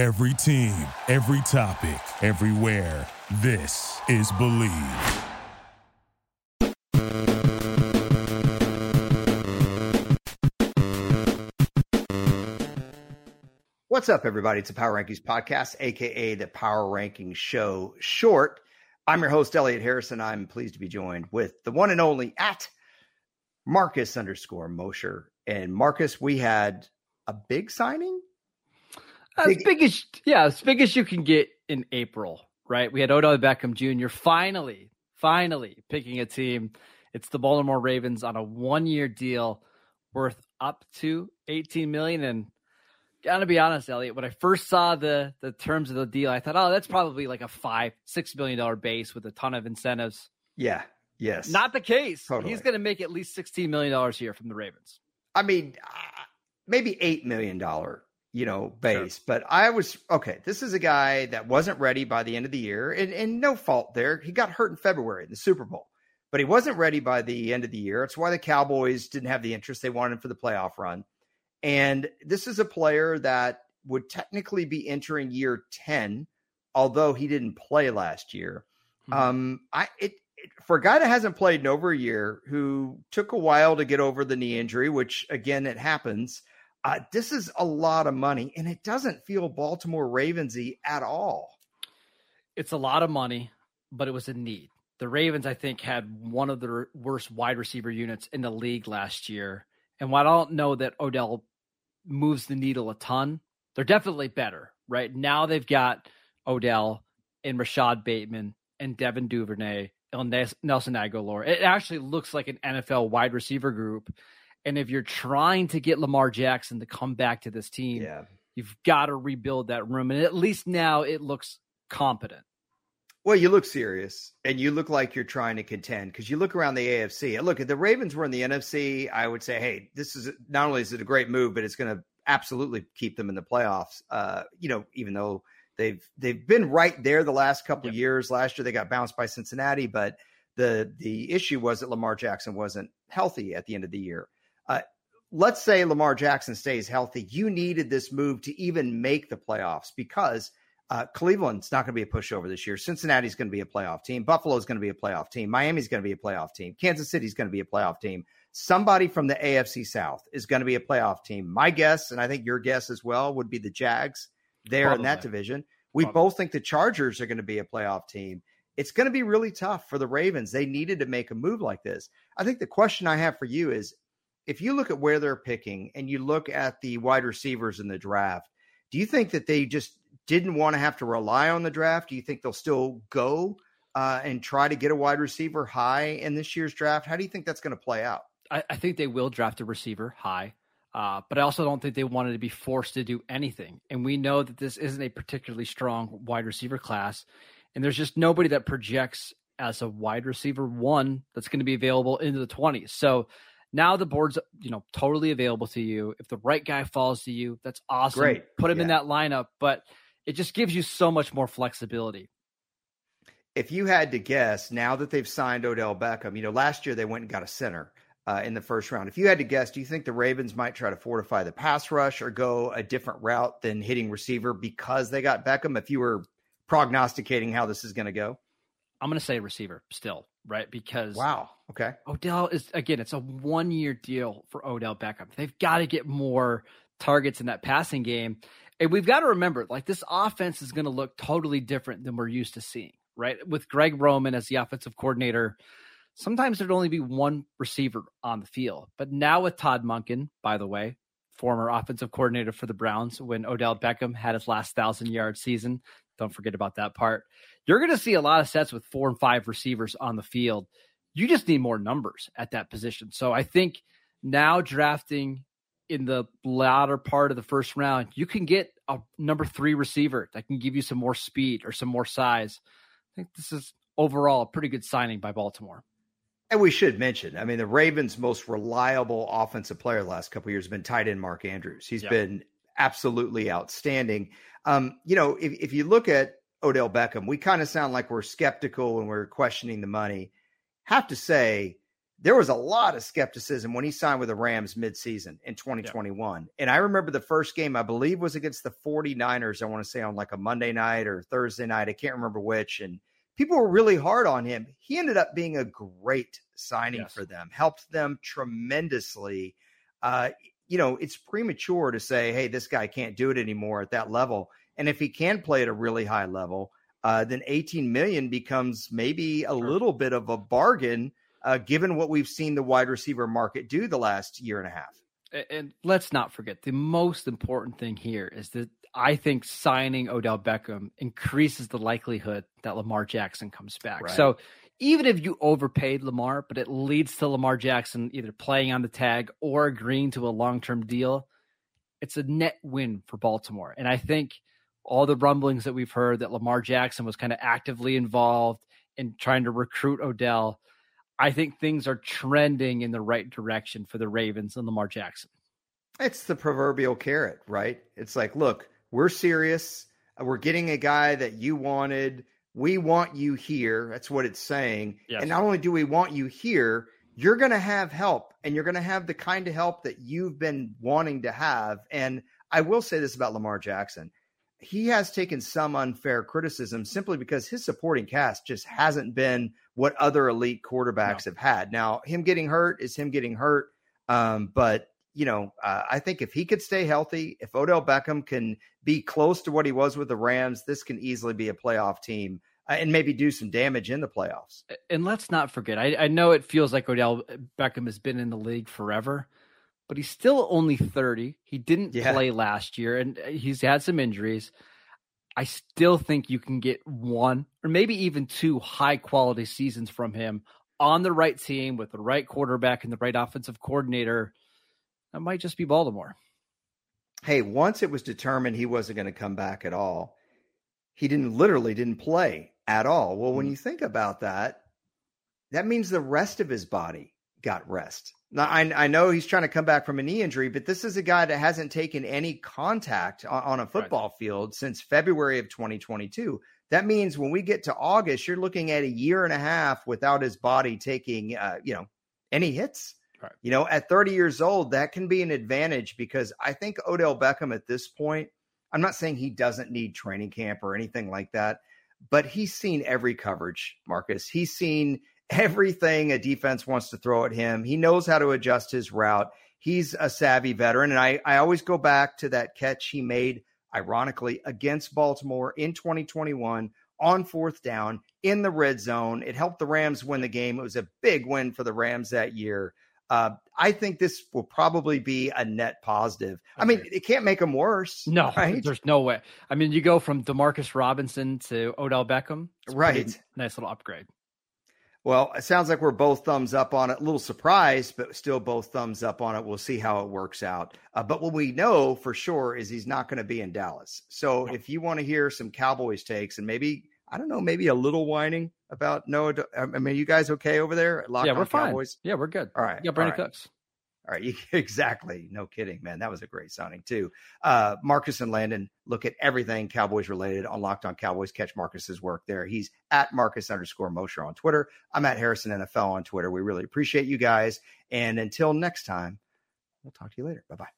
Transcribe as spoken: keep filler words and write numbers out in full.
Every team, every topic, everywhere. This is Believe. What's up, everybody? It's the Power Rankings Podcast, a k a the Power Rankings Show Short. I'm your host, Elliot Harrison. I'm pleased to be joined with the one and only at Marcus underscore Mosher. And Marcus, we had a big signing? As big as, yeah, as big as you can get in April, right? We had Odell Beckham Junior finally, finally picking a team. It's the Baltimore Ravens on a one-year deal worth up to eighteen million dollars. And gotta be honest, Elliot, when I first saw the the terms of the deal, I thought, oh, that's probably like a five, six million dollar base with a ton of incentives. Yeah. Yes. Not the case. Totally. He's going to make at least sixteen million dollars a year from the Ravens. I mean, maybe eight million dollars. You know, base, sure. But I was, okay, this is a guy that wasn't ready by the end of the year, and, and no fault there. He got hurt in February in the Super Bowl, but he wasn't ready by the end of the year. It's why the Cowboys didn't have the interest. They wanted him for the playoff run. And this is a player that would technically be entering year ten, although he didn't play last year. Mm-hmm. Um, I, it, it, for a guy that hasn't played in over a year, who took a while to get over the knee injury, which again, it happens. Uh, this is a lot of money, and it doesn't feel Baltimore Ravens-y at all. It's a lot of money, but it was a need. The Ravens, I think, had one of the worst wide receiver units in the league last year. And while I don't know that Odell moves the needle a ton, they're definitely better, right? Now they've got Odell and Rashad Bateman and Devin Duvernay and Nelson Agholor. It actually looks like an N F L wide receiver group. And if you're trying to get Lamar Jackson to come back to this team, yeah. You've got to rebuild that room. And at least now it looks competent. Well, you look serious, and you look like you're trying to contend, because you look around the A F C. And look, if the Ravens were in the N F C, I would say, hey, this is not only is it a great move, but it's going to absolutely keep them in the playoffs. Uh, you know, even though they've they've been right there the last couple yep. of years. Last year they got bounced by Cincinnati, but the the issue was that Lamar Jackson wasn't healthy at the end of the year. Uh, let's say Lamar Jackson stays healthy. You needed this move to even make the playoffs, because uh, Cleveland's not going to be a pushover this year. Cincinnati's going to be a playoff team. Buffalo's going to be a playoff team. Miami's going to be a playoff team. Kansas City's going to be a playoff team. Somebody from the A F C South is going to be a playoff team. My guess, and I think your guess as well, would be the Jags there Probably. in that division. We Probably. both think the Chargers are going to be a playoff team. It's going to be really tough for the Ravens. They needed to make a move like this. I think the question I have for you is, if you look at where they're picking and you look at the wide receivers in the draft, do you think that they just didn't want to have to rely on the draft? Do you think they'll still go uh, and try to get a wide receiver high in this year's draft? How do you think that's going to play out? I, I think they will draft a receiver high, uh, but I also don't think they wanted to be forced to do anything. And we know that this isn't a particularly strong wide receiver class, and there's just nobody that projects as a wide receiver one that's going to be available into the twenties. So now the board's, you know, totally available to you. If the right guy falls to you, that's awesome. Great. Put him yeah. in that lineup, but it just gives you so much more flexibility. If you had to guess, now that they've signed Odell Beckham, you know, last year they went and got a center uh, in the first round. If you had to guess, do you think the Ravens might try to fortify the pass rush or go a different route than hitting receiver because they got Beckham? If you were prognosticating how this is going to go, I'm going to say receiver still, right? Because wow, okay, Odell is, again, it's a one-year deal for Odell Beckham. They've got to get more targets in that passing game, and we've got to remember, like, this offense is going to look totally different than we're used to seeing, right? With Greg Roman as the offensive coordinator, sometimes there'd only be one receiver on the field, but now with Todd Munkin, by the way, former offensive coordinator for the Browns when Odell Beckham had his last thousand-yard season. Don't forget about that part. You're going to see a lot of sets with four and five receivers on the field. You just need more numbers at that position. So I think now drafting in the latter part of the first round, you can get a number three receiver that can give you some more speed or some more size. I think this is overall a pretty good signing by Baltimore. And we should mention, I mean, the Ravens' most reliable offensive player the last couple of years has been tight end Mark Andrews. He's yep. been absolutely outstanding. Um, you know, if, if you look at Odell Beckham, we kind of sound like we're skeptical when we're questioning the money. Have to say, there was a lot of skepticism when he signed with the Rams midseason in twenty twenty-one. Yeah. And I remember the first game, I believe, was against the forty-niners. I want to say on like a Monday night or Thursday night. I can't remember which. And people were really hard on him. He ended up being a great signing yes. for them, helped them tremendously. Uh, you know, it's premature to say, hey, this guy can't do it anymore at that level. And if he can play at a really high level, uh, then eighteen million becomes maybe a little bit of a bargain, uh, given what we've seen the wide receiver market do the last year and a half. And, and let's not forget, the most important thing here is that I think signing Odell Beckham increases the likelihood that Lamar Jackson comes back. Right. So even if you overpaid Lamar, but it leads to Lamar Jackson either playing on the tag or agreeing to a long-term deal, it's a net win for Baltimore. And I think all the rumblings that we've heard that Lamar Jackson was kind of actively involved in trying to recruit Odell, I think things are trending in the right direction for the Ravens and Lamar Jackson. It's the proverbial carrot, right? It's like, look, we're serious. We're getting a guy that you wanted. We want you here. That's what it's saying. Yes. And not only do we want you here, you're going to have help, and you're going to have the kind of help that you've been wanting to have. And I will say this about Lamar Jackson. He has taken some unfair criticism simply because his supporting cast just hasn't been what other elite quarterbacks no. have had. Now, him getting hurt is him getting hurt. Um, but, you know, uh, I think if he could stay healthy, if Odell Beckham can be close to what he was with the Rams, this can easily be a playoff team uh, and maybe do some damage in the playoffs. And let's not forget, I, I know it feels like Odell Beckham has been in the league forever, but he's still only thirty. He didn't yeah. play last year, and he's had some injuries. I still think you can get one or maybe even two high-quality seasons from him on the right team with the right quarterback and the right offensive coordinator. That might just be Baltimore. Hey, once it was determined he wasn't going to come back at all, he didn't literally didn't play at all. Well, mm-hmm. when you think about that, that means the rest of his body got rest. Now, I, I know he's trying to come back from a knee injury, but this is a guy that hasn't taken any contact on, on a football right. field since February of twenty twenty-two. That means when we get to August, you're looking at a year and a half without his body taking, uh, you know, any hits. Right. You know, at thirty years old, that can be an advantage because I think Odell Beckham at this point, I'm not saying he doesn't need training camp or anything like that, but he's seen every coverage, Marcus. He's seen everything a defense wants to throw at him. He knows how to adjust his route. He's a savvy veteran. And I, I always go back to that catch he made, ironically, against Baltimore in twenty twenty-one on fourth down in the red zone. It helped the Rams win the game. It was a big win for the Rams that year. Uh, I think this will probably be a net positive. Okay. I mean, it can't make them worse. No, right? There's no way. I mean, you go from DeMarcus Robinson to Odell Beckham. Right. Nice little upgrade. Well, it sounds like we're both thumbs up on it. A little surprised, but still both thumbs up on it. We'll see how it works out. Uh, but what we know for sure is he's not going to be in Dallas. So if you want to hear some Cowboys takes and maybe, I don't know, maybe a little whining about Noah. I mean, you guys okay over there? Locked yeah, we're fine. Cowboys? Yeah, we're good. All right. Yeah, Brandon right. Cooks. All right. Exactly. No kidding, man. That was a great signing too. Uh, Marcus and Landon look at everything Cowboys related on Locked On Cowboys. Catch Marcus's work there. He's at Marcus underscore Mosher on Twitter. I'm at Harrison N F L on Twitter. We really appreciate you guys. And until next time, we'll talk to you later. Bye-bye.